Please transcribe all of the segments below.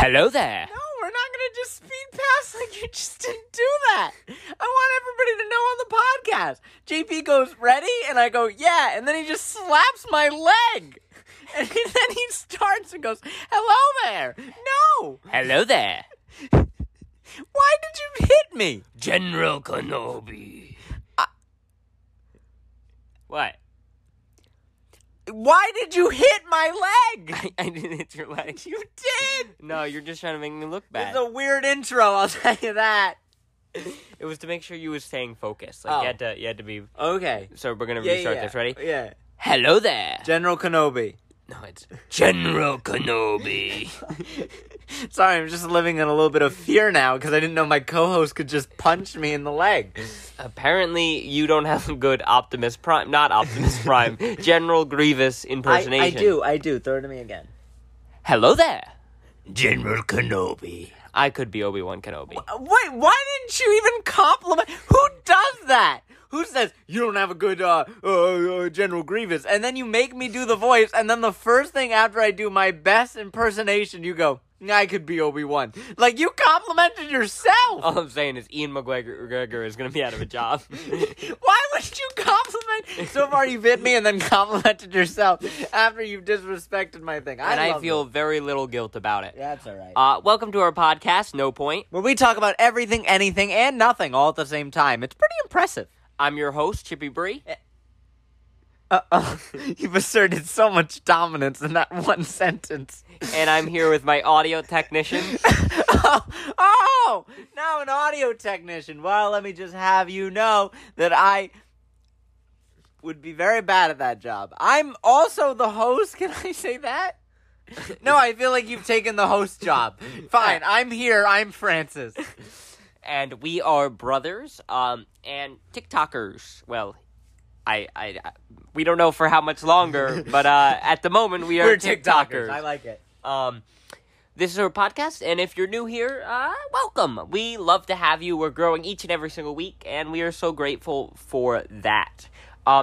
Hello there. No, we're not going to just speed past like you just didn't do that. I want everybody to know on the podcast. JP goes, ready? And I go, yeah. And then he just slaps my leg. And then he starts and goes, hello there. No. Hello there. Why did you hit me? General Kenobi. What? Why did you hit my leg? I didn't hit your leg. You did! No, you're just trying to make me look bad. It's a weird intro, I'll tell you that. It was to make sure you was staying focused. Like, you had to be... Okay. So we're going to restart this. Ready? Yeah. Hello there. General Kenobi. No, it's... General Kenobi. Sorry, I'm just living in a little bit of fear now because I didn't know my co-host could just punch me in the leg. Apparently, you don't have a good Optimus Prime, General Grievous impersonation. I do. Throw it to me again. Hello there. General Kenobi. I could be Obi-Wan Kenobi. Wait, why didn't you even compliment? Who does that? Who says, you don't have a good General Grievous, and then you make me do the voice, and then the first thing after I do my best impersonation, you go, I could be Obi-Wan. Like, you complimented yourself! All I'm saying is Ian McGregor is going to be out of a job. Why would you compliment? So far you've hit me and then complimented yourself after you've disrespected my thing. I feel very little guilt about it. That's all right. Welcome to our podcast, No Point, where we talk about everything, anything, and nothing all at the same time. It's pretty impressive. I'm your host, Chippy Bree. You've asserted so much dominance in that one sentence. And I'm here with my audio technician. Now an audio technician. Well, let me just have you know that I would be very bad at that job. I'm also the host. Can I say that? No, I feel like you've taken the host job. Fine, I'm here. I'm Francis. And we are brothers, and TikTokers. Well, we don't know for how much longer, but at the moment we're TikTokers. I like it. This is our podcast, and if you're new here, welcome. We love to have you. We're growing each and every single week, and we are so grateful for that.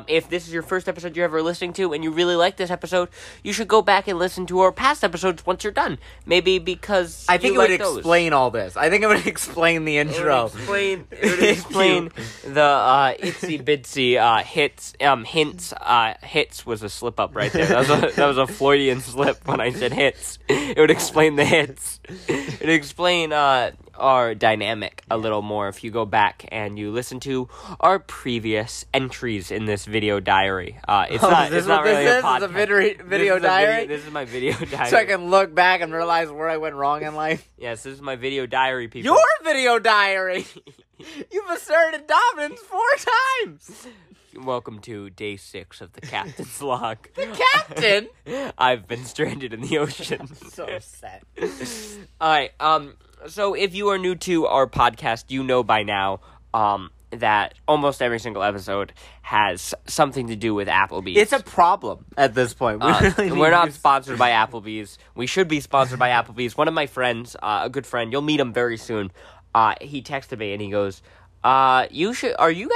If this is your first episode you're ever listening to and you really like this episode, you should go back and listen to our past episodes once you're done. Maybe because I think it would explain all this. I think it would explain the intro. It would explain the itsy bitsy hits. Hints. Hits was a slip up right there. That was a Freudian slip when I said hits. It would explain the hits. It would explain our dynamic a little more if you go back and you listen to our previous entries in this video diary. It's not really a podcast. This is a video diary? This is my video diary. So I can look back and realize where I went wrong in life? Yes, this is my video diary, people. Your video diary! You've asserted dominance 4 times! Welcome to day 6 of the captain's log. The captain? I've been stranded in the ocean. I'm so upset. Alright, so if you are new to our podcast, you know by now that almost every single episode has something to do with Applebee's. It's a problem at this point. We're not sponsored by Applebee's. We should be sponsored by Applebee's. One of my friends, a good friend, you'll meet him very soon, he texted me and he goes, are you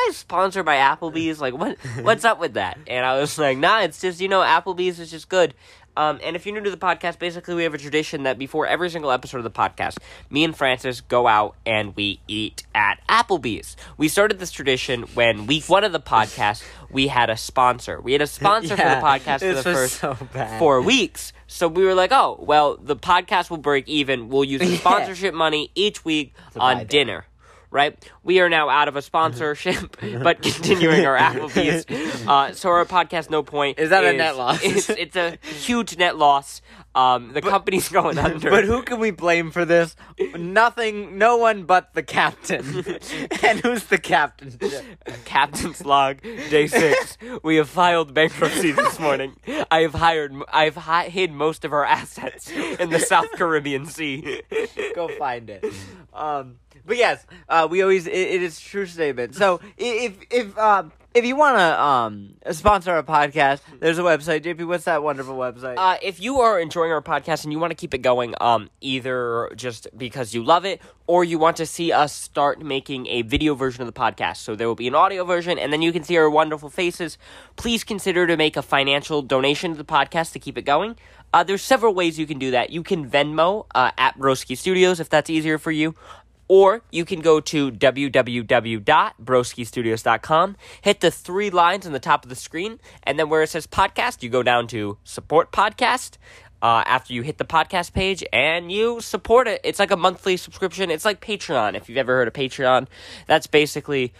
guys sponsored by Applebee's? Like, what's up with that? And I was like, nah, it's just, Applebee's is just good. And if you're new to the podcast, basically we have a tradition that before every single episode of the podcast, me and Francis go out and we eat at Applebee's. We started this tradition when week 1 of the podcast, we had a sponsor. We had a sponsor for the podcast for the first 4 weeks. So we were like, oh, well, the podcast will break even. We'll use the sponsorship money each week on dinner. Right? We are now out of a sponsorship, but continuing our Applebee's. So our podcast, No Point. Is that a net loss? It's a huge net loss. The company's going under. But who can we blame for this? Nothing. No one but the captain. And who's the captain? Captain's log, day 6. We have filed bankruptcy this morning. I've hid most of our assets in the South Caribbean Sea. Go find it. But yes, we always it is a true statement. So if you want to sponsor our podcast, there's a website. JP, what's that wonderful website? If you are enjoying our podcast and you want to keep it going, either just because you love it or you want to see us start making a video version of the podcast. So there will be an audio version, and then you can see our wonderful faces. Please consider to make a financial donation to the podcast to keep it going. There's several ways you can do that. You can Venmo at Broski Studios if that's easier for you. Or you can go to www.broskistudios.com, hit the three lines on the top of the screen, and then where it says podcast, you go down to support podcast. After you hit the podcast page and you support it, it's like a monthly subscription. It's like Patreon, if you've ever heard of Patreon. That's basically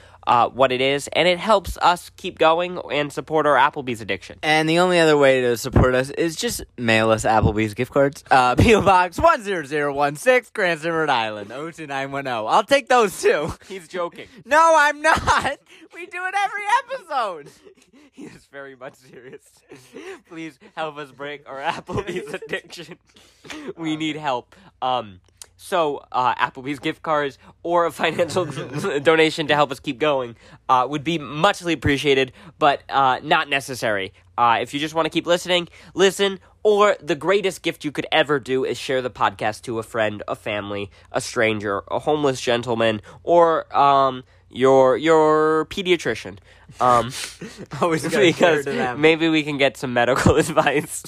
what it is, and it helps us keep going and support our Applebee's addiction. And the only other way to support us is just mail us Applebee's gift cards. P.O. Box 10016, Cranston, Rhode Island, 02910. I'll take those too. He's joking. No, I'm not. We do it every episode. He is very much serious. Please help us break our Applebee's addiction. We need help. So Applebee's gift cards or a financial donation to help us keep going would be muchly appreciated, but not necessary. If you just want to keep listening, listen. Or the greatest gift you could ever do is share the podcast to a friend, a family, a stranger, a homeless gentleman, or your pediatrician. Always because to them. Maybe we can get some medical advice.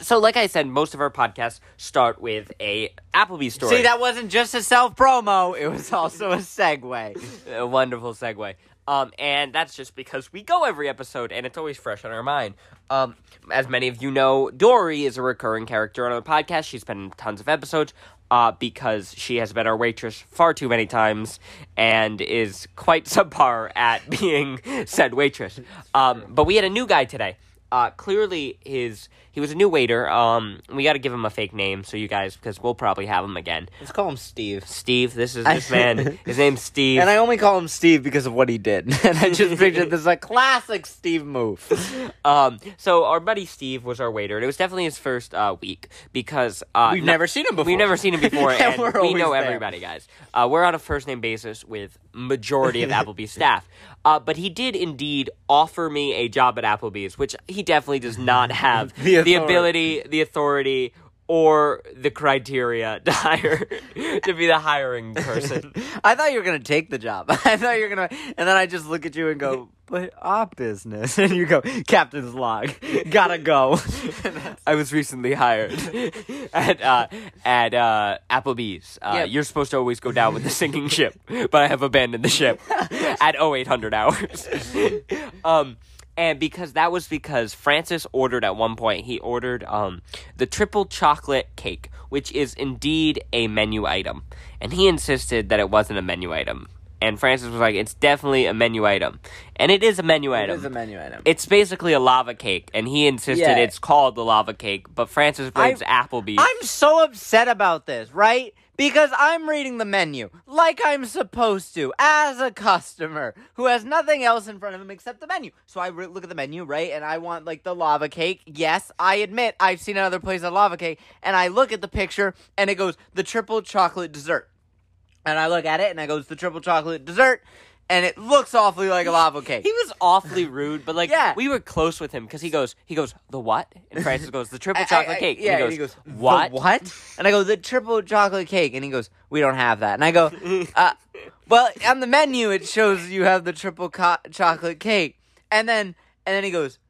So, like I said, most of our podcasts start with a Applebee's story. See, that wasn't just a self-promo. It was also a segue. A wonderful segue. And that's just because we go every episode, and it's always fresh on our mind. As many of you know, Dory is a recurring character on our podcast. She's been in tons of episodes because she has been our waitress far too many times and is quite subpar at being said waitress. But we had a new guy today. Clearly, he was a new waiter. We got to give him a fake name, so you guys, because we'll probably have him again. Let's call him Steve. Steve, this is this man. His name's Steve. And I only call him Steve because of what he did. And I just pictured this a classic Steve move. So our buddy Steve was our waiter, and it was definitely his first week because we've never seen him before. We've never seen him before, and we know everybody, guys. We're on a first name basis with majority of Applebee's staff. But he did indeed offer me a job at Applebee's, which he definitely does not have the ability, the authority, or the criteria to hire, to be the hiring person. I thought you were going to take the job. I thought you were going to, and then I just look at you and go, but our business. And you go, captain's log, gotta go. I was recently hired at Applebee's. Yep. You're supposed to always go down with the sinking ship, but I have abandoned the ship at 0800 hours. And because Francis ordered at one point, he ordered the triple chocolate cake, which is indeed a menu item. And he insisted that it wasn't a menu item. And Francis was like, it's definitely a menu item. And it is a menu item. It is a menu item. It's basically a lava cake. And he insisted it's called the lava cake. But Francis blames Applebee's. I'm so upset about this, right? Because I'm reading the menu like I'm supposed to as a customer who has nothing else in front of him except the menu. So I look at the menu, right, and I want, like, the lava cake. Yes, I admit I've seen another place a lava cake, and I look at the picture, and it goes, the triple chocolate dessert. And I look at it, and I go, it's the triple chocolate dessert. And it looks awfully like a lava cake. He was awfully rude, but we were close with him because he goes, the what? And Francis goes, the triple chocolate cake. Yeah, and he goes, what? The what? And I go, the triple chocolate cake. And he goes, we don't have that. And I go, well, on the menu it shows you have the triple chocolate cake. And then he goes,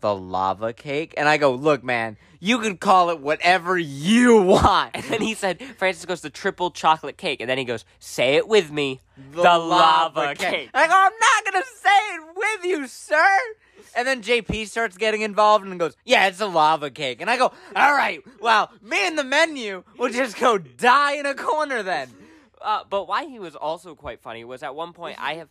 the lava cake? And I go, look, man, you could call it whatever you want. And then he said, Francis goes, the triple chocolate cake. And then he goes, say it with me, the lava cake. And I go, I'm not going to say it with you, sir. And then JP starts getting involved and goes, yeah, it's a lava cake. And I go, all right, well, me and the menu will just go die in a corner then. But why he was also quite funny was at one point I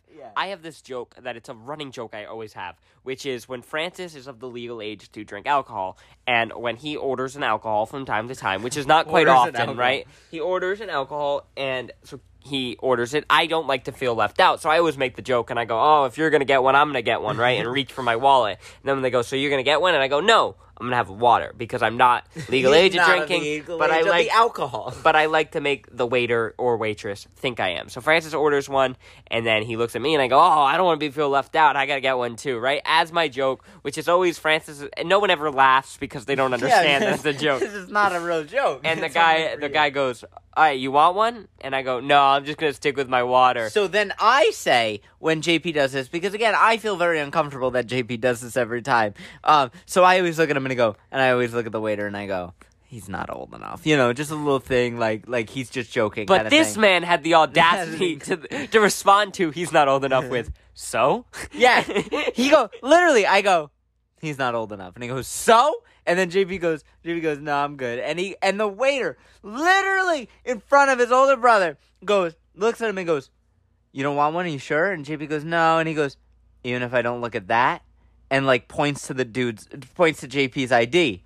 have this joke that it's a running joke I always have, which is when Francis is of the legal age to drink alcohol, and when he orders an alcohol from time to time, which is not quite often, right? He orders an alcohol, and so he orders it. I don't like to feel left out, so I always make the joke, and I go, oh, if you're going to get one, I'm going to get one, right? And reach for my wallet. And then they go, so you're going to get one? And I go, no. I'm going to have water because I'm not legal age of drinking, but I like alcohol. But I like to make the waiter or waitress think I am. So Francis orders one, and then he looks at me, and I go, oh, I don't want to feel left out. I got to get one too, right? As my joke, which is always Francis. And no one ever laughs because they don't understand that's a joke. This is not a real joke. And the guy goes, all right, you want one? And I go, no, I'm just going to stick with my water. So then I say, when JP does this, because again, I feel very uncomfortable that JP does this every time. So I always look at him and I go, and I always look at the waiter and I go, he's not old enough. You know, just a little thing, like he's just joking. But kinda this thing. Man had the audacity to respond to, he's not old enough with, so? Yeah. He go, literally, I go, he's not old enough. And he goes, so? And then JP goes, no, I'm good. And the waiter, literally in front of his older brother, looks at him and goes, you don't want one? Are you sure? And JP goes, no. And he goes, even if I don't look at that? And like points to JP's ID.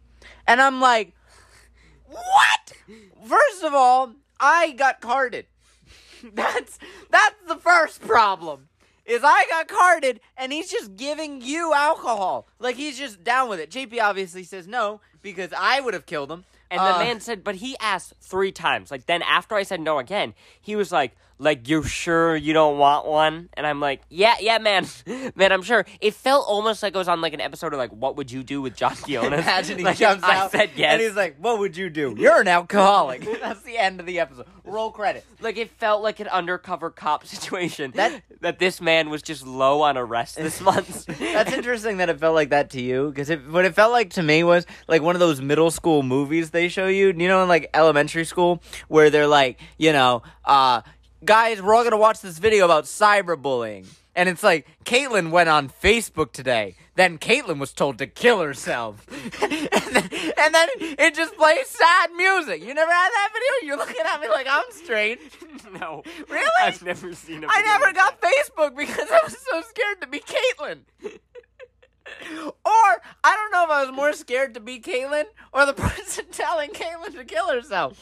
And I'm like, what? First of all, I got carded. That's the first problem. Is I got carded, and he's just giving you alcohol. Like, he's just down with it. JP obviously says no, because I would have killed him. And the man said, but he asked 3 times. Like, then after I said no again, he was like, you sure you don't want one? And I'm like, yeah, man. Man, I'm sure. It felt almost like it was on, like, an episode of, like, What Would You Do with John Jonas? Imagine he jumps out, I said yes. And he's like, what would you do? You're an alcoholic. That's the end of the episode. Roll credits. Like, it felt like an undercover cop situation that this man was just low on arrest this month. That's interesting that it felt like that to you, because what it felt like to me was, like, one of those middle school movies they show you, you know, in, like, elementary school, where they're like, you know, guys, we're all going to watch this video about cyberbullying. And it's like, Caitlyn went on Facebook today. Then Caitlyn was told to kill herself. and then it just plays sad music. You never had that video? You're looking at me like I'm straight. No. Really? I've never seen a video. I never got Facebook because I was so scared to be Caitlyn. Or, I don't know if I was more scared to be Caitlyn or the person telling Caitlyn to kill herself.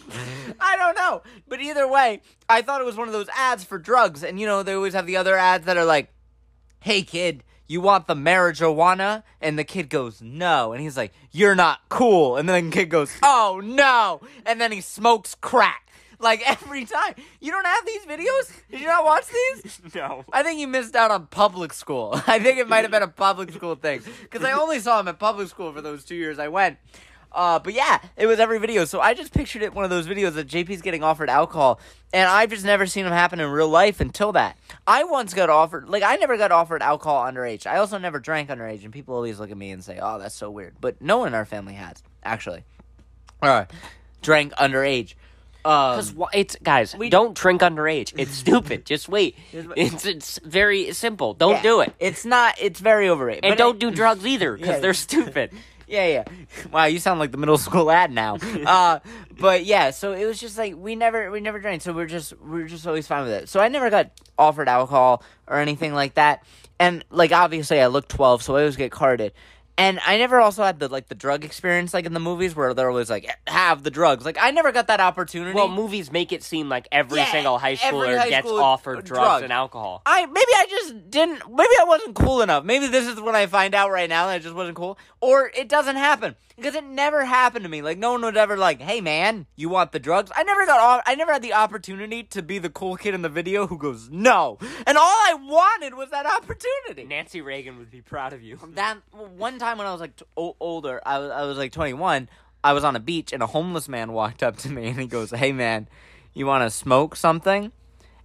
I don't know. But either way, I thought it was one of those ads for drugs. And, you know, they always have the other ads that are like, hey, kid, you want the marijuana? And the kid goes, no. And he's like, you're not cool. And then the kid goes, oh, no. And then he smokes crack. Like, every time. You don't have these videos? Did you not watch these? No. I think you missed out on public school. I think it might have been a public school thing. Because I only saw him at public school for those 2 years I went. But yeah, it was every video. So I just pictured it one of those videos that JP's getting offered alcohol. And I've just never seen them happen in real life until that. I once got offered, like, I never got offered alcohol underage. I also never drank underage. And people always look at me and say, oh, that's so weird. But no one in our family has, actually. Drank underage. Because it's, guys, don't drink underage. It's stupid. Just wait. It's very simple. Don't do it. It's not. It's very overrated. And don't do drugs either because they're stupid. Yeah. Wow, you sound like the middle school ad now. But yeah, so it was just like we never drank, so we're just always fine with it. So I never got offered alcohol or anything like that. And like obviously I look 12, so I always get carded. And I never also had the drug experience like in the movies where they're always like have the drugs. Like I never got that opportunity. Well, movies make it seem like every single high schooler gets offered drugs and alcohol. Maybe I wasn't cool enough. Maybe this is when I find out right now that I just wasn't cool. Or it doesn't happen because it never happened to me. Like no one would ever like, "Hey man, you want the drugs?" I never had the opportunity to be the cool kid in the video who goes, "No." And all I wanted was that opportunity. Nancy Reagan would be proud of you. That one time when I was like older, I was like 21, I was on a beach and a homeless man walked up to me and he goes, hey man, you want to smoke something?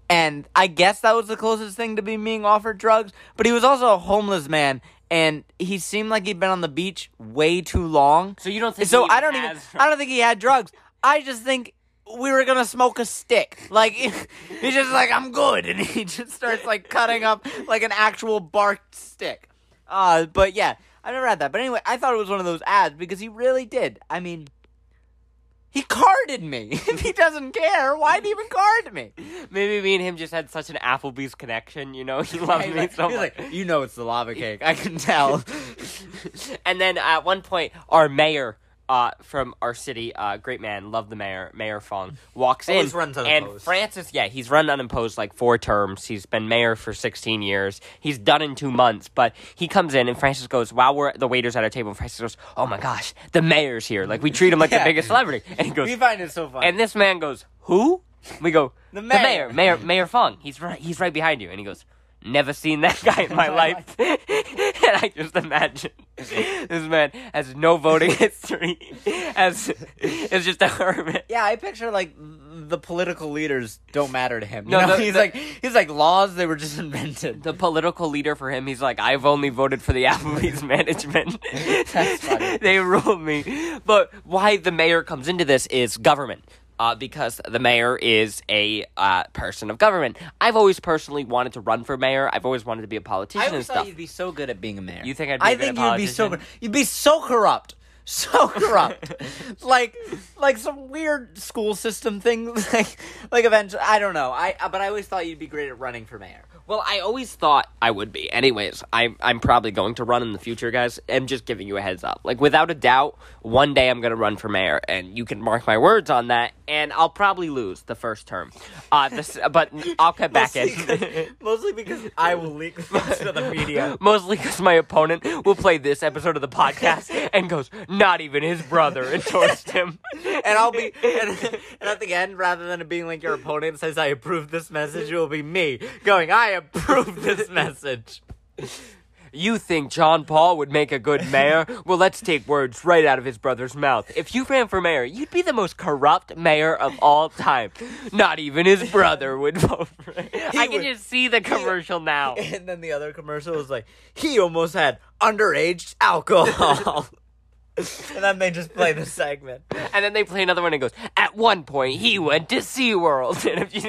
And I guess that was the closest thing to being offered drugs, but he was also a homeless man and he seemed like he'd been on the beach way too long. So you don't think I don't think he had drugs. I just think we were gonna smoke a stick. Like, he's just like, I'm good. And he just starts like cutting up like an actual barked stick. But yeah. I never had that. But anyway, I thought it was one of those ads because he really did. I mean, he carded me. If he doesn't care, why'd he even card me? Maybe me and him just had such an Applebee's connection, you know? He loved me so much. He's like, you know it's the lava cake. I can tell. And then at one point, our mayor from our city, great man, love the mayor, Mayor Fong, walks in. He's run unopposed. And Francis, he's run unopposed like 4 terms. He's been mayor for 16 years. He's done in 2 months, but he comes in and Francis goes, while the waiter's at our table, and Francis goes, oh my gosh, the mayor's here. Like, we treat him like the biggest celebrity. And he goes, we find it so funny. And this man goes, who? We go, the mayor. Mayor Fong, he's right behind you. And he goes, never seen that guy in my life. And I just imagine this man has no voting history, as is just a hermit. Yeah, I picture like the political leaders don't matter to him. You know? He's like laws, they were just invented. The political leader for him, he's like, I've only voted for the Applebee's management. That's funny. They ruled me. But why the mayor comes into this is government. Because the mayor is a person of government. I've always personally wanted to run for mayor. I've always wanted to be a politician and stuff. I thought you'd be so good at being a mayor. You think I'd be a good politician? I think you'd be so corrupt. So corrupt. like some weird school system thing. Like eventually, I don't know. But I always thought you'd be great at running for mayor. Well, I always thought I would be. Anyways, I'm probably going to run in the future, guys. I'm just giving you a heads up. Like, without a doubt, one day I'm going to run for mayor, and you can mark my words on that, and I'll probably lose the first term. But I'll cut back in. Mostly because I will leak this to the media. Mostly because my opponent will play this episode of the podcast and goes, not even his brother, and toast him. And I'll be, and at the end, rather than it being like your opponent says, I approve this message, it will be me going, I approve this message. You think John Paul would make a good mayor? Well, let's take words right out of his brother's mouth. If you ran for mayor, you'd be the most corrupt mayor of all time. Not even his brother would vote for it. I can just see the commercial now. And then the other commercial was like, he almost had underage alcohol. And then they just play the segment. And then they play another one and goes, at one point, he went to SeaWorld. And if you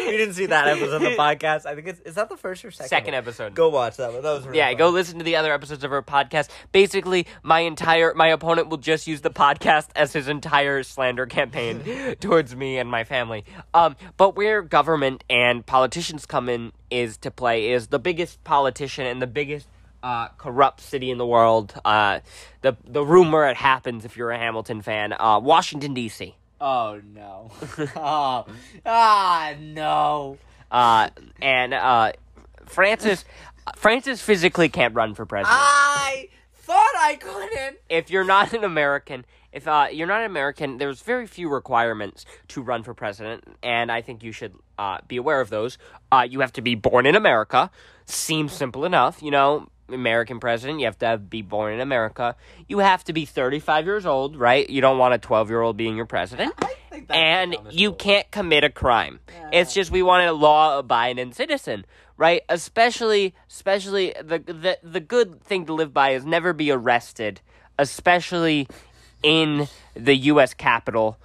didn't see that episode of the podcast, I think is that the first or second? Second episode. Go watch that one. That was really fun. Go listen to the other episodes of our podcast. Basically, my opponent will just use the podcast as his entire slander campaign towards me and my family. But where government and politicians come in is to play is the biggest politician and the biggest corrupt city in the world. The rumor it happens if you're a Hamilton fan. Washington, D.C. Oh no. No. And Francis physically can't run for president. I thought I couldn't. If you're not an American. If you're not an American, there's very few requirements to run for president, and I think you should be aware of those. You have to be born in America. Seems simple enough, you know, American president, you have to be born in America. You have to be 35 years old, right? You don't want a 12-year-old being your president. I think that's and you can't commit a crime. Yeah. It's just we want a law-abiding citizen, right? Especially the good thing to live by is never be arrested, especially in the U.S. Capitol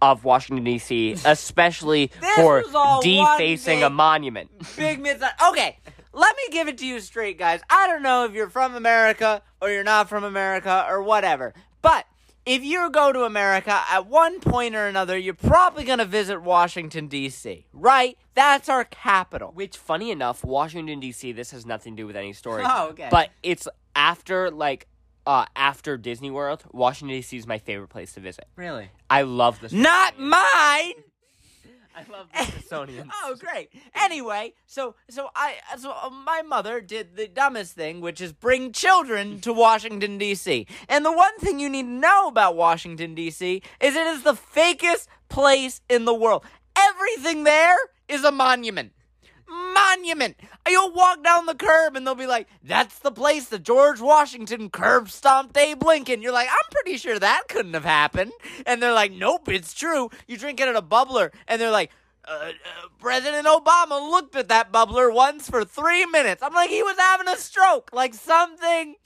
of Washington, D.C., especially for defacing a monument. Big mid-size. Okay, let me give it to you straight, guys. I don't know if you're from America or you're not from America or whatever, but if you go to America at one point or another, you're probably going to visit Washington, D.C., right? That's our capital. Which, funny enough, Washington, D.C., this has nothing to do with any story. Oh, okay. But it's after, like, after Disney World, Washington, D.C. is my favorite place to visit. Really? I love the Smithsonian. Not mine! I love the Smithsonian. Oh, great. Anyway, so my mother did the dumbest thing, which is bring children to Washington, D.C. And the one thing you need to know about Washington, D.C. is it is the fakest place in the world. Everything there is a monument. Monument. You'll walk down the curb and they'll be like, that's the place that George Washington curb stomped Abe Lincoln. You're like, I'm pretty sure that couldn't have happened. And they're like, nope, it's true. You drink it at a bubbler. And they're like, President Obama looked at that bubbler once for 3 minutes. I'm like, he was having a stroke. Like something.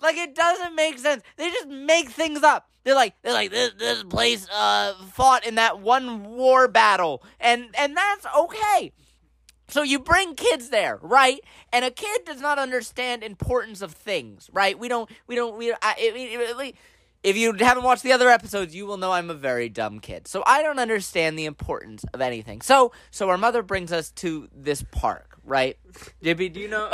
Like it doesn't make sense. They just make things up. They're like this place fought in that one war battle. And that's okay. So you bring kids there, right? And a kid does not understand importance of things, right? If you haven't watched the other episodes, you will know I'm a very dumb kid. So I don't understand the importance of anything. So our mother brings us to this park, right? JP, do you know?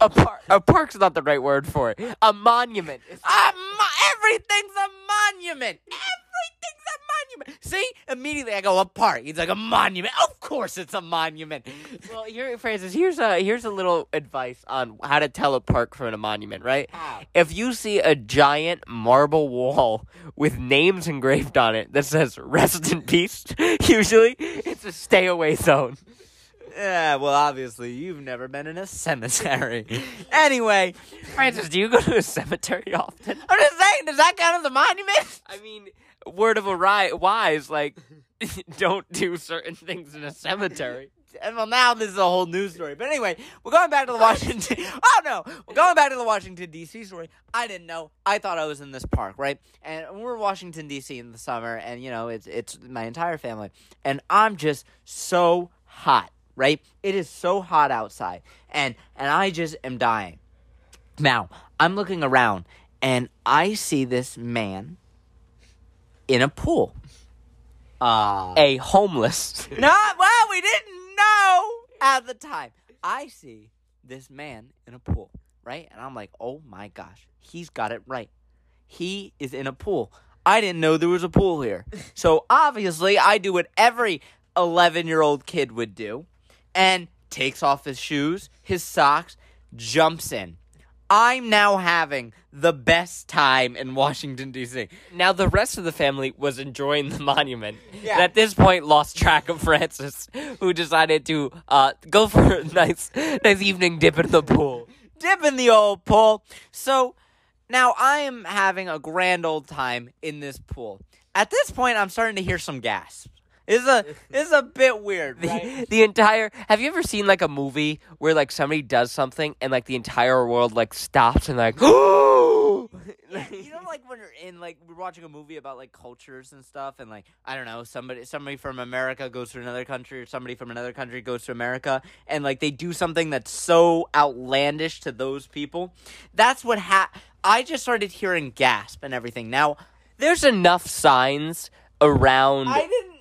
A park's not the right word for it. A monument. Everything's a monument. Everything's a monument. See? Immediately I go, a park. He's like, a monument. Of course it's a monument. Well, Francis, here's a little advice on how to tell a park from a monument, right? Wow. If you see a giant marble wall with names engraved on it that says rest in peace, usually it's a stay away zone. Yeah, well, obviously, you've never been in a cemetery. Anyway. Francis, do you go to a cemetery often? I'm just saying, does that count as a monument? I mean, word of a wise, like, don't do certain things in a cemetery. Well, now this is a whole news story. But anyway, we're going back to the Washington. Oh, no. We're going back to the Washington, D.C. story. I didn't know. I thought I was in this park, right? And we're in Washington, D.C. in the summer. And, you know, it's my entire family. And I'm just so hot, right? It is so hot outside. And I just am dying. Now, I'm looking around. And I see this man in a pool. A homeless. Well, we didn't. At the time, I see this man in a pool, right? And I'm like, oh my gosh, he's got it right. He is in a pool. I didn't know there was a pool here. So obviously, I do what every 11-year-old kid would do and takes off his shoes, his socks, jumps in. I'm now having the best time in Washington, D.C. Now, the rest of the family was enjoying the monument. Yeah. And at this point, lost track of Francis, who decided to go for a nice evening dip in the pool. Dip in the old pool. So, now I am having a grand old time in this pool. At this point, I'm starting to hear some gasps. It's a bit weird, right? The entire... Have you ever seen, like, a movie where, like, somebody does something and, like, the entire world, like, stops and, like, ooh! Yeah, you know, like, when you're in, like, we're watching a movie about, like, cultures and stuff and, like, I don't know, somebody from America goes to another country or somebody from another country goes to America and, like, they do something that's so outlandish to those people. That's what I just started hearing gasp and everything. Now, there's enough signs around... I didn't...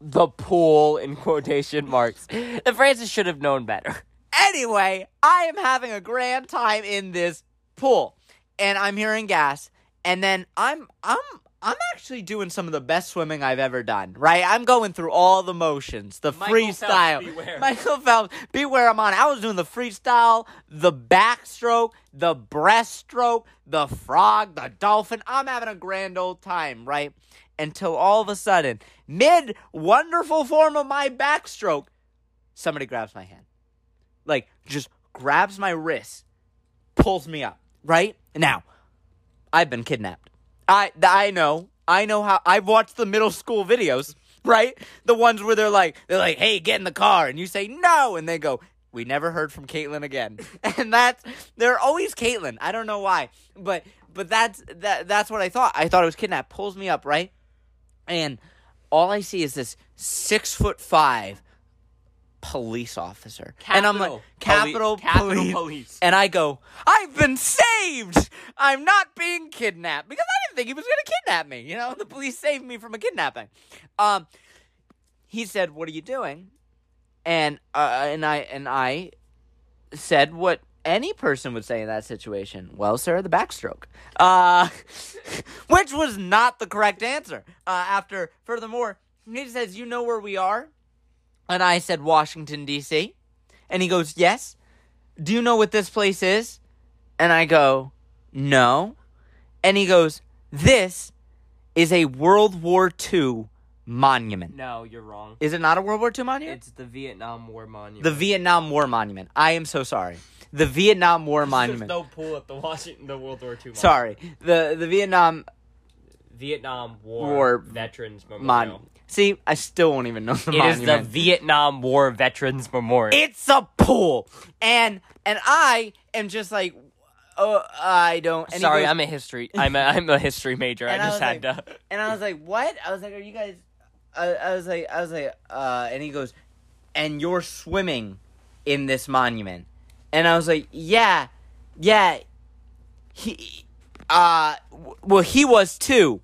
the pool, in quotation marks. The Francis should have known better. Anyway, I am having a grand time in this pool. And I'm hearing gas. And then I'm actually doing some of the best swimming I've ever done, right? I'm going through all the motions. The freestyle. Michael Phelps, beware I'm on. I was doing the freestyle, the backstroke, the breaststroke, the frog, the dolphin. I'm having a grand old time, right? Until all of a sudden, mid-wonderful form of my backstroke, somebody grabs my hand. Like, just grabs my wrist, pulls me up, right? Now, I've been kidnapped. I know how. I've watched the middle school videos, right? The ones where they're like, hey, get in the car. And you say, no. And they go, we never heard from Caitlin again. And they're always Caitlin. I don't know why. But that's what I thought. I thought it was kidnapped. Pulls me up, right? And all I see is this 6'5" police officer. And I'm like, Capitol Police. And I go, I've been saved. I'm not being kidnapped. Because I didn't think he was going to kidnap me. You know, the police saved me from a kidnapping. He said, what are you doing? And I said what any person would say in that situation. Well, sir, the backstroke. Which was not the correct answer. Furthermore, he says, you know where we are? And I said, Washington, D.C. And he goes, yes. Do you know what this place is? And I go, no. And he goes, this is a World War II monument. No, you're wrong. Is it not a World War II monument? It's the Vietnam War monument. The Vietnam War monument. I am so sorry. The Vietnam War monument. There's no pool at the World War II monument. Sorry. The Vietnam War Veterans Memorial. See, I still won't even know the monument. It is the Vietnam War Veterans Memorial. It's a pool. And I am just like, oh, I don't. And sorry, I'm a history major. I just had to. And I was like, what? I was like, are you guys... I was like, and he goes, and you're swimming in this monument. And I was like, yeah, he was too.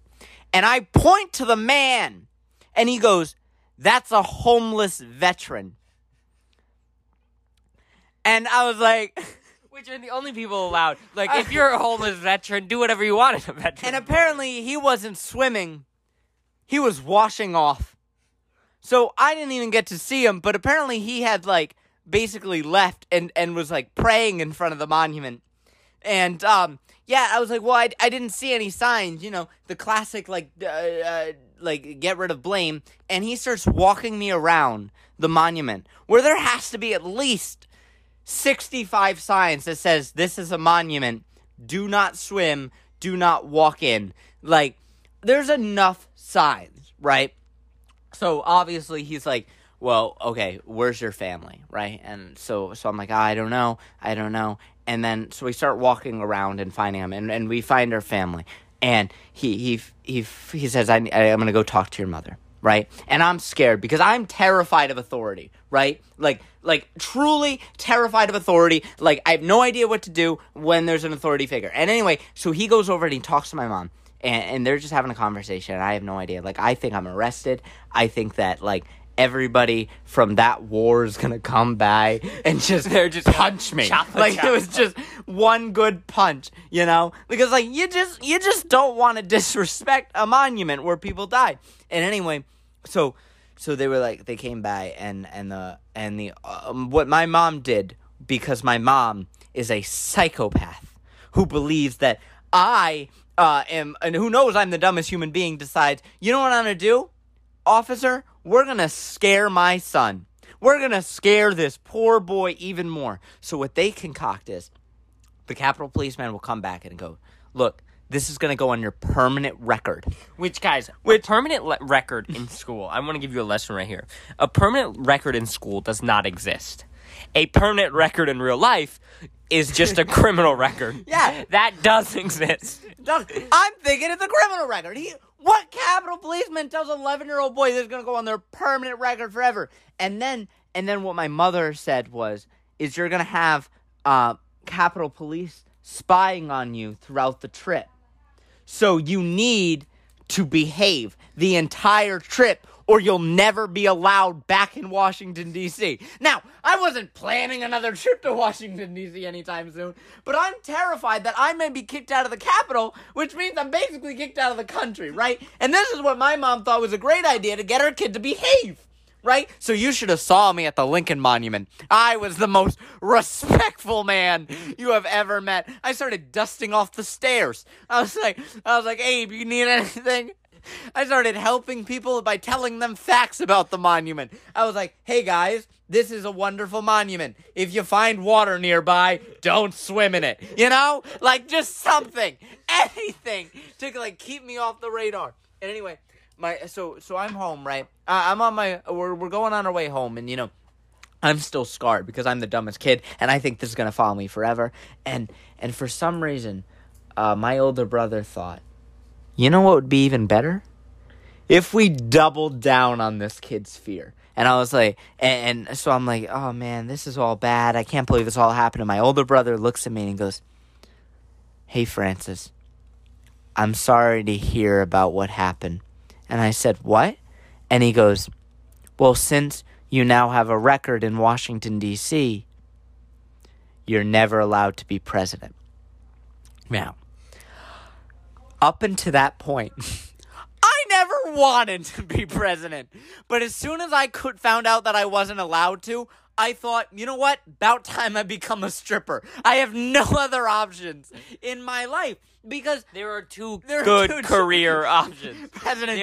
And I point to the man and he goes, that's a homeless veteran. And I was like, which are the only people allowed. Like, if you're a homeless veteran, do whatever you want as a veteran. And apparently he wasn't swimming. He was washing off. So I didn't even get to see him, but apparently he had, like, basically left and was, like, praying in front of the monument. And, Yeah, I was like, well, I didn't see any signs, you know, the classic, like get rid of blame. And he starts walking me around the monument where there has to be at least 65 signs that says this is a monument. Do not swim. Do not walk in. Like, there's enough signs, right? So obviously he's like, well, okay, where's your family, right? And so I'm like, I don't know. And then so we start walking around and finding him, and we find our family. And he says, I'm gonna go talk to your mother, right? And I'm scared because I'm terrified of authority, right? Like truly terrified of authority. Like, I have no idea what to do when there's an authority figure. And anyway, so he goes over and he talks to my mom. And they're just having a conversation, and I have no idea. Like, I think I'm arrested. I think that, like, everybody from that war is going to come by and just punch me. It was just one good punch, you know? Because, like, you just don't want to disrespect a monument where people died. And anyway, so they were like, they came by, and what my mom did, because my mom is a psychopath who believes that I am, and who knows I'm the dumbest human being, decides, you know what I'm going to do, officer? We're going to scare my son. We're going to scare this poor boy even more. So what they concoct is the Capitol Policeman will come back and go, look, this is going to go on your permanent record. Which, guys, with permanent record in school, I want to give you a lesson right here. A permanent record in school does not exist. A permanent record in real life is just a criminal record. Yeah. That does exist. I'm thinking it's a criminal record. What Capitol Policeman tells an 11-year-old boy that's going to go on their permanent record forever? And then what my mother said is you're going to have Capitol Police spying on you throughout the trip. So you need to behave the entire trip, or you'll never be allowed back in Washington, D.C. Now, I wasn't planning another trip to Washington, D.C. anytime soon, but I'm terrified that I may be kicked out of the Capitol, which means I'm basically kicked out of the country, right? And this is what my mom thought was a great idea to get her kid to behave, right? So you should have saw me at the Lincoln Monument. I was the most respectful man you have ever met. I started dusting off the stairs. I was like, Abe, you need anything? I started helping people by telling them facts about the monument. I was like, hey guys, this is a wonderful monument. If you find water nearby, don't swim in it. You know? Like, just something. Anything to, like, keep me off the radar. And anyway, so I'm home, right? We're going on our way home, and, you know, I'm still scarred because I'm the dumbest kid, and I think this is going to follow me forever. And for some reason, my older brother thought, you know what would be even better? If we doubled down on this kid's fear. And I was like, and so I'm like, oh man, this is all bad. I can't believe this all happened. And my older brother looks at me and goes, hey Francis, I'm sorry to hear about what happened. And I said, what? And he goes, well, since you now have a record in Washington, D.C., you're never allowed to be president. Now, up until that point, I never wanted to be president. But as soon as I found out that I wasn't allowed to, I thought, you know what? About time I become a stripper. I have no other options in my life because there are two career options. President,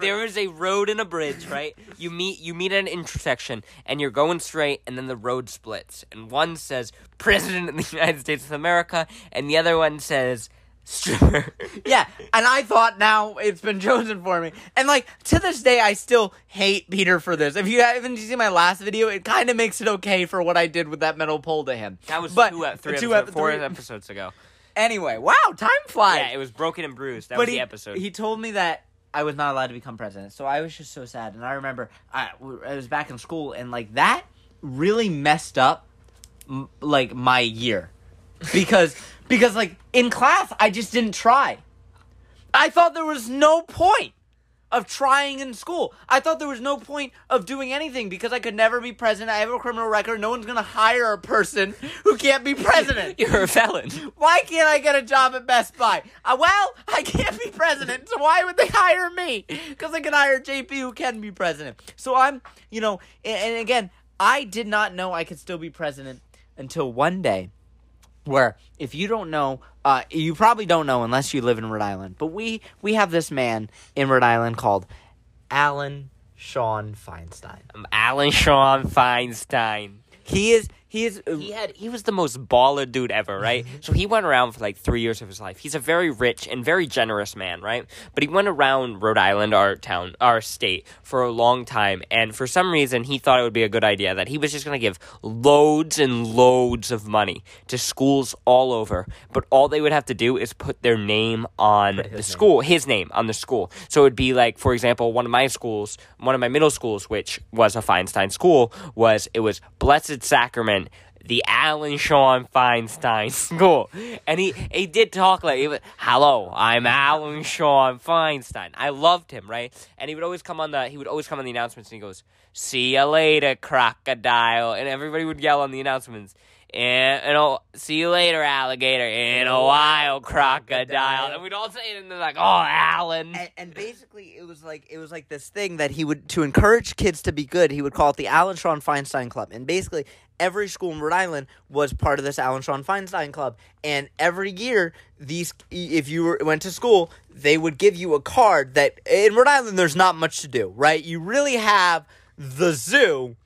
there is a road and a bridge, right? You meet at an intersection, and you're going straight, and then the road splits, and one says "President of the United States of America," and the other one says stripper. Yeah, and I thought now it's been chosen for me. And, like, to this day, I still hate Peter for this. If you haven't seen my last video, it kind of makes it okay for what I did with that metal pole to him. That was four episodes ago. Anyway, wow, time flies. Yeah, it was Broken and Bruised. That was the episode. He told me that I was not allowed to become president, so I was just so sad. And I remember I was back in school, and, like, that really messed up, like, my year. Because, like, in class, I just didn't try. I thought there was no point of trying in school. I thought there was no point of doing anything because I could never be president. I have a criminal record. No one's going to hire a person who can't be president. You're a felon. Why can't I get a job at Best Buy? Well, I can't be president, so why would they hire me? Because they can hire JP who can be president. So I'm, you know, and again, I did not know I could still be president until one day, where if you don't know You probably don't know unless you live in Rhode Island, but we have this man in Rhode Island called Alan Shawn Feinstein. Alan Shawn Feinstein. He was the most baller dude ever, right? So he went around for like 3 years of his life. He's a very rich and very generous man, right? But he went around Rhode Island, our town, our state, for a long time. And for some reason, he thought it would be a good idea that he was just going to give loads and loads of money to schools all over. But all they would have to do is put their name on the school, his name on the school. So it would be like, for example, one of my schools, one of my middle schools, which was a Feinstein school, was Blessed Sacrament, the Alan Shawn Feinstein School. And he did talk like, he was, "Hello, I'm Alan Shawn Feinstein." I loved him, right? And he would always come on the announcements, and he goes, "See you later, crocodile." And everybody would yell on the announcements, and "See you later, alligator." "In a while, crocodile." And we'd all say it, and they're like, "Oh, Alan." And basically, it was like this thing that he would, to encourage kids to be good, he would call it the Alan Shawn Feinstein Club. And basically, every school in Rhode Island was part of this Alan Shawn Feinstein Club. And every year, if you went to school, they would give you a card that, in Rhode Island, there's not much to do, right? You really have the zoo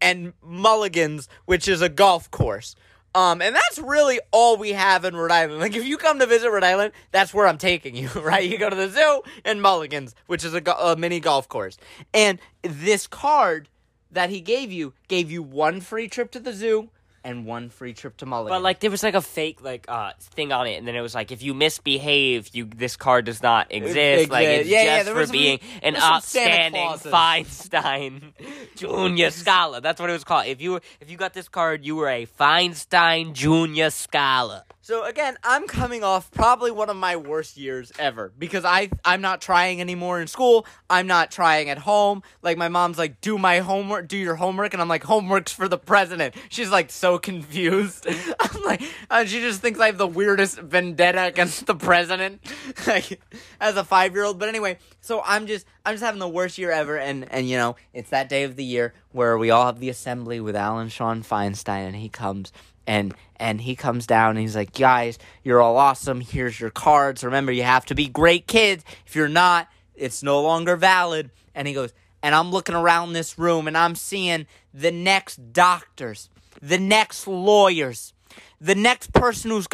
and Mulligans, which is a golf course. And that's really all we have in Rhode Island. Like, if you come to visit Rhode Island, that's where I'm taking you, right? You go to the zoo and Mulligans, which is a mini golf course. And this card that he gave you one free trip to the zoo and one free trip to Mulligan. But, like, there was, like, a fake, like, thing on it, and then it was, like, if you misbehave, this card does not exist. Like, it's for being an outstanding Feinstein Jr. Scholar. That's what it was called. If you got this card, you were a Feinstein Jr. Scholar. So, again, I'm coming off probably one of my worst years ever, because I'm not trying anymore in school. I'm not trying at home. Like, my mom's like, do your homework, and I'm like, homework's for the president. She's like, so confused. I'm like, she just thinks I have the weirdest vendetta against the president, like, as a 5-year-old. But anyway, so I'm just having the worst year ever, and you know, it's that day of the year where we all have the assembly with Alan Shawn Feinstein, and he comes down, and he's like, "Guys, you're all awesome. Here's your cards. Remember, you have to be great kids. If you're not, it's no longer valid." And he goes, and I'm looking around this room, and I'm seeing the next doctors, the next lawyers, the next person who's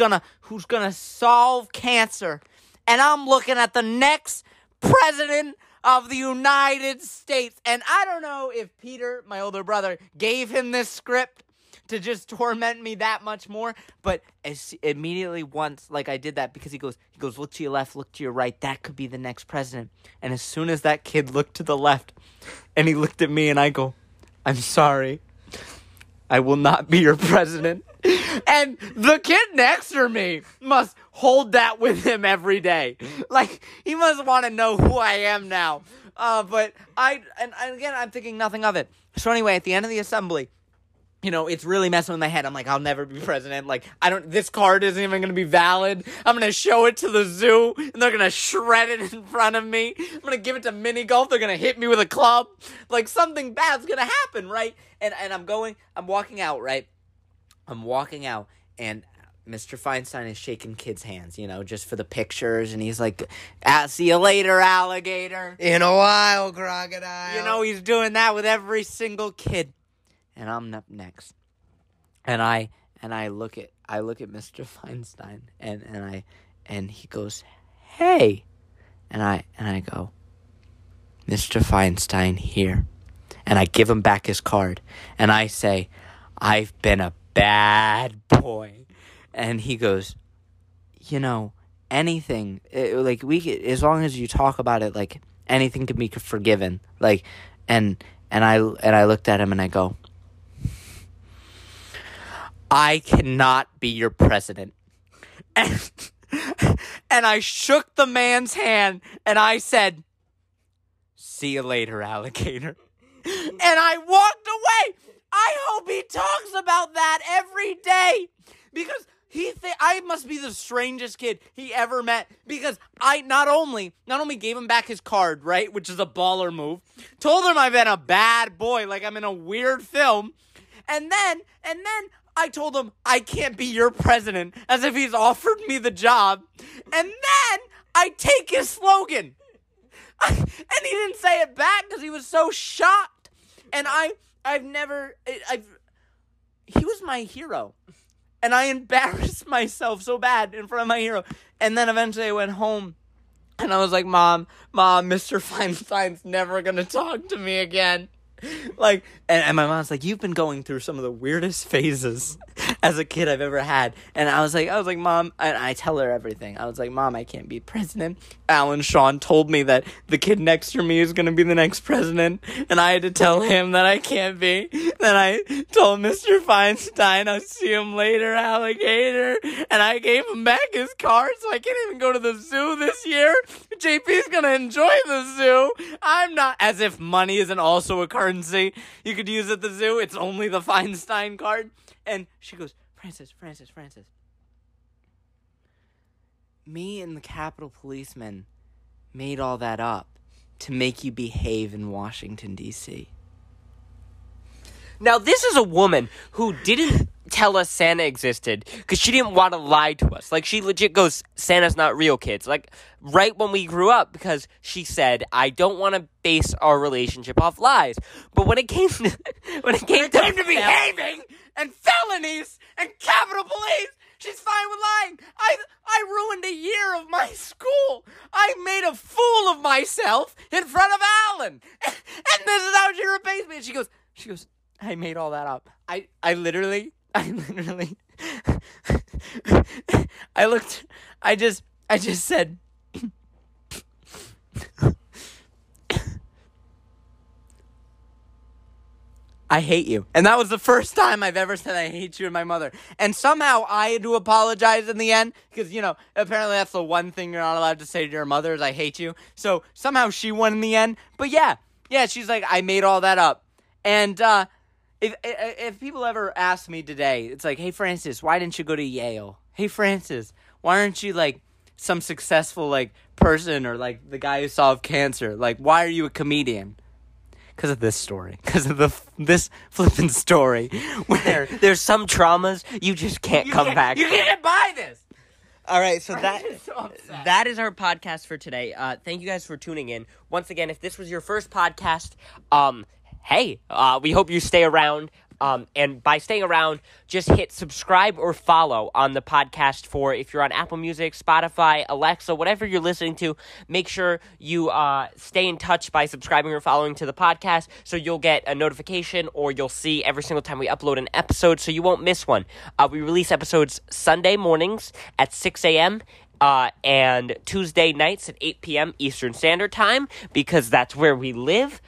gonna solve cancer, and I'm looking at the next president of the United States. And I don't know if Peter, my older brother, gave him this script to just torment me that much more, but immediately once, like, I did that, because he goes, "Look to your left, look to your right, that could be the next president." And as soon as that kid looked to the left, and he looked at me, and I go, "I'm sorry, I will not be your president." And the kid next to me must hold that with him every day. Like, he must want to know who I am now. But I'm thinking nothing of it. So anyway, at the end of the assembly, you know, it's really messing with my head. I'm like, I'll never be president. Like, this card isn't even going to be valid. I'm going to show it to the zoo, and they're going to shred it in front of me. I'm going to give it to mini golf. They're going to hit me with a club. Like, something bad's going to happen, right? And I'm walking out, and Mr. Feinstein is shaking kids' hands, you know, just for the pictures, and he's like, "See you later, alligator. In a while, crocodile." You know, he's doing that with every single kid. And I'm up next, and I look at Mr. Feinstein, and he goes, "Hey," and I go, "Mr. Feinstein here," and I give him back his card, and I say, "I've been a bad boy," and he goes, "You know, anything, like, we could, as long as you talk about it, like, anything can be forgiven," like, and I looked at him, and I go, "I cannot be your president." And I shook the man's hand, and I said, "See you later, alligator." And I walked away. I hope he talks about that every day, because I must be the strangest kid he ever met, because I not only gave him back his card, right, which is a baller move, told him I've been a bad boy, like I'm in a weird film, and then I told him, I can't be your president, as if he's offered me the job. And then I take his slogan. And he didn't say it back because he was so shocked. And he was my hero. And I embarrassed myself so bad in front of my hero. And then eventually I went home. And I was like, Mom, Mr. Feinstein's never going to talk to me again. Like, and my mom's like, you've been going through some of the weirdest phases as a kid I've ever had. And I was like, Mom, and I tell her everything. I was like, Mom, I can't be president. Alan Shawn told me that the kid next to me is going to be the next president. And I had to tell him that I can't be. Then I told Mr. Feinstein, I'll see him later, alligator. And I gave him back his card, so I can't even go to the zoo this year. JP's going to enjoy the zoo. I'm not, as if money isn't also a currency you could use at the zoo. It's only the Feinstein card. And she goes, Francis. Me and the Capitol policemen made all that up to make you behave in Washington, D.C. Now, this is a woman who didn't tell us Santa existed because she didn't want to lie to us. Like, she legit goes, Santa's not real, kids. Like, right when we grew up, because she said, I don't want to base our relationship off lies. But when it came to, when it came to behaving and felonies and Capitol Police, she's fine with lying. I ruined a year of my school. I made a fool of myself in front of Alan. And this is how she repays me. And she goes, I made all that up. I literally, I just said, I hate you. And that was the first time I've ever said I hate you and my mother. And somehow I had to apologize in the end because, you know, apparently that's the one thing you're not allowed to say to your mother is I hate you. So somehow she won in the end. But yeah, she's like, I made all that up. And, If people ever ask me today, it's like, hey, Francis, why didn't you go to Yale? Hey, Francis, why aren't you, like, some successful, like, person or, like, the guy who solved cancer? Like, why are you a comedian? Because of this story. Because of this flippin' story where there's some traumas you just can't come back. You can't buy this! All right, so that is our podcast for today. Thank you guys for tuning in. Once again, if this was your first podcast, hey, we hope you stay around, and by staying around, just hit subscribe or follow on the podcast for if you're on Apple Music, Spotify, Alexa, whatever you're listening to, make sure you stay in touch by subscribing or following to the podcast so you'll get a notification or you'll see every single time we upload an episode so you won't miss one. We release episodes Sunday mornings at 6 a.m., and Tuesday nights at 8 p.m. Eastern Standard Time because that's where we live.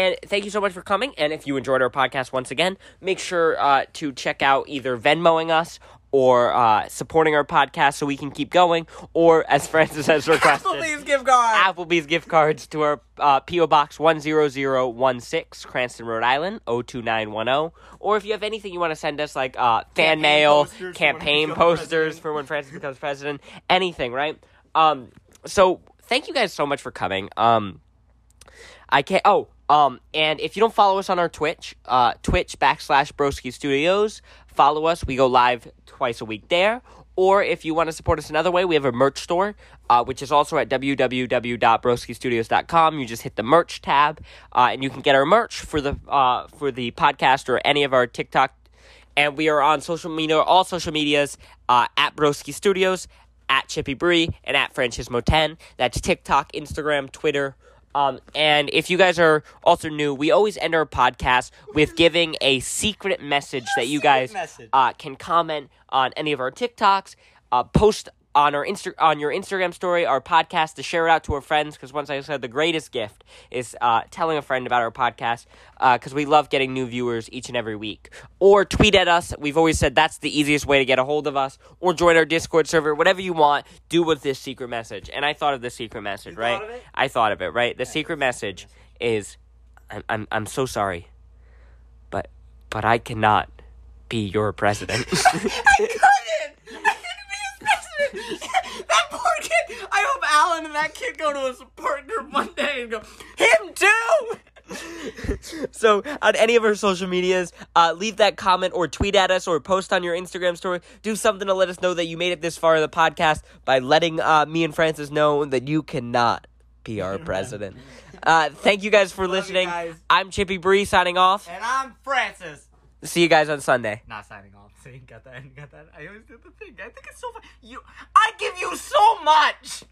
And thank you so much for coming. And if you enjoyed our podcast once again, make sure to check out either Venmoing us or supporting our podcast so we can keep going. Or, as Francis has requested, Applebee's gift cards to our P.O. Box 10016, Cranston, Rhode Island, 02910. Or if you have anything you want to send us, like fan mail, campaign posters for when Francis becomes president, anything, right? So thank you guys so much for coming. And if you don't follow us on our Twitch, twitch.com/Broski Studios, follow us. We go live twice a week there. Or if you want to support us another way, we have a merch store, which is also at www.broskistudios.com. You just hit the merch tab, and you can get our merch for the podcast or any of our TikTok. And we are on social media, all social medias, at Broski Studios, at Chippy Bree, and at Francis Moten. That's TikTok, Instagram, Twitter. And if you guys are also new, we always end our podcast with giving a secret message that you guys can comment on any of our TikToks, post on your Instagram story, our podcast, to share it out to our friends. Because once I said, the greatest gift is telling a friend about our podcast. Because we love getting new viewers each and every week. Or tweet at us. We've always said that's the easiest way to get a hold of us. Or join our Discord server. Whatever you want, do with this secret message. And I thought of the secret message, right? I thought of it, right? The secret message is, I'm so sorry, but I cannot be your president. That poor kid. I hope Alan and that kid go to a support group one day and go, him too. So on any of our social medias, leave that comment or tweet at us or post on your Instagram story. Do something to let us know that you made it this far in the podcast by letting me and Francis know that you cannot be our president. Thank you guys for listening. Guys. I'm Chippy Bree signing off. And I'm Francis. See you guys on Sunday. Not signing off. See, you got that. I always do the thing. I think it's so fun. I give you so much.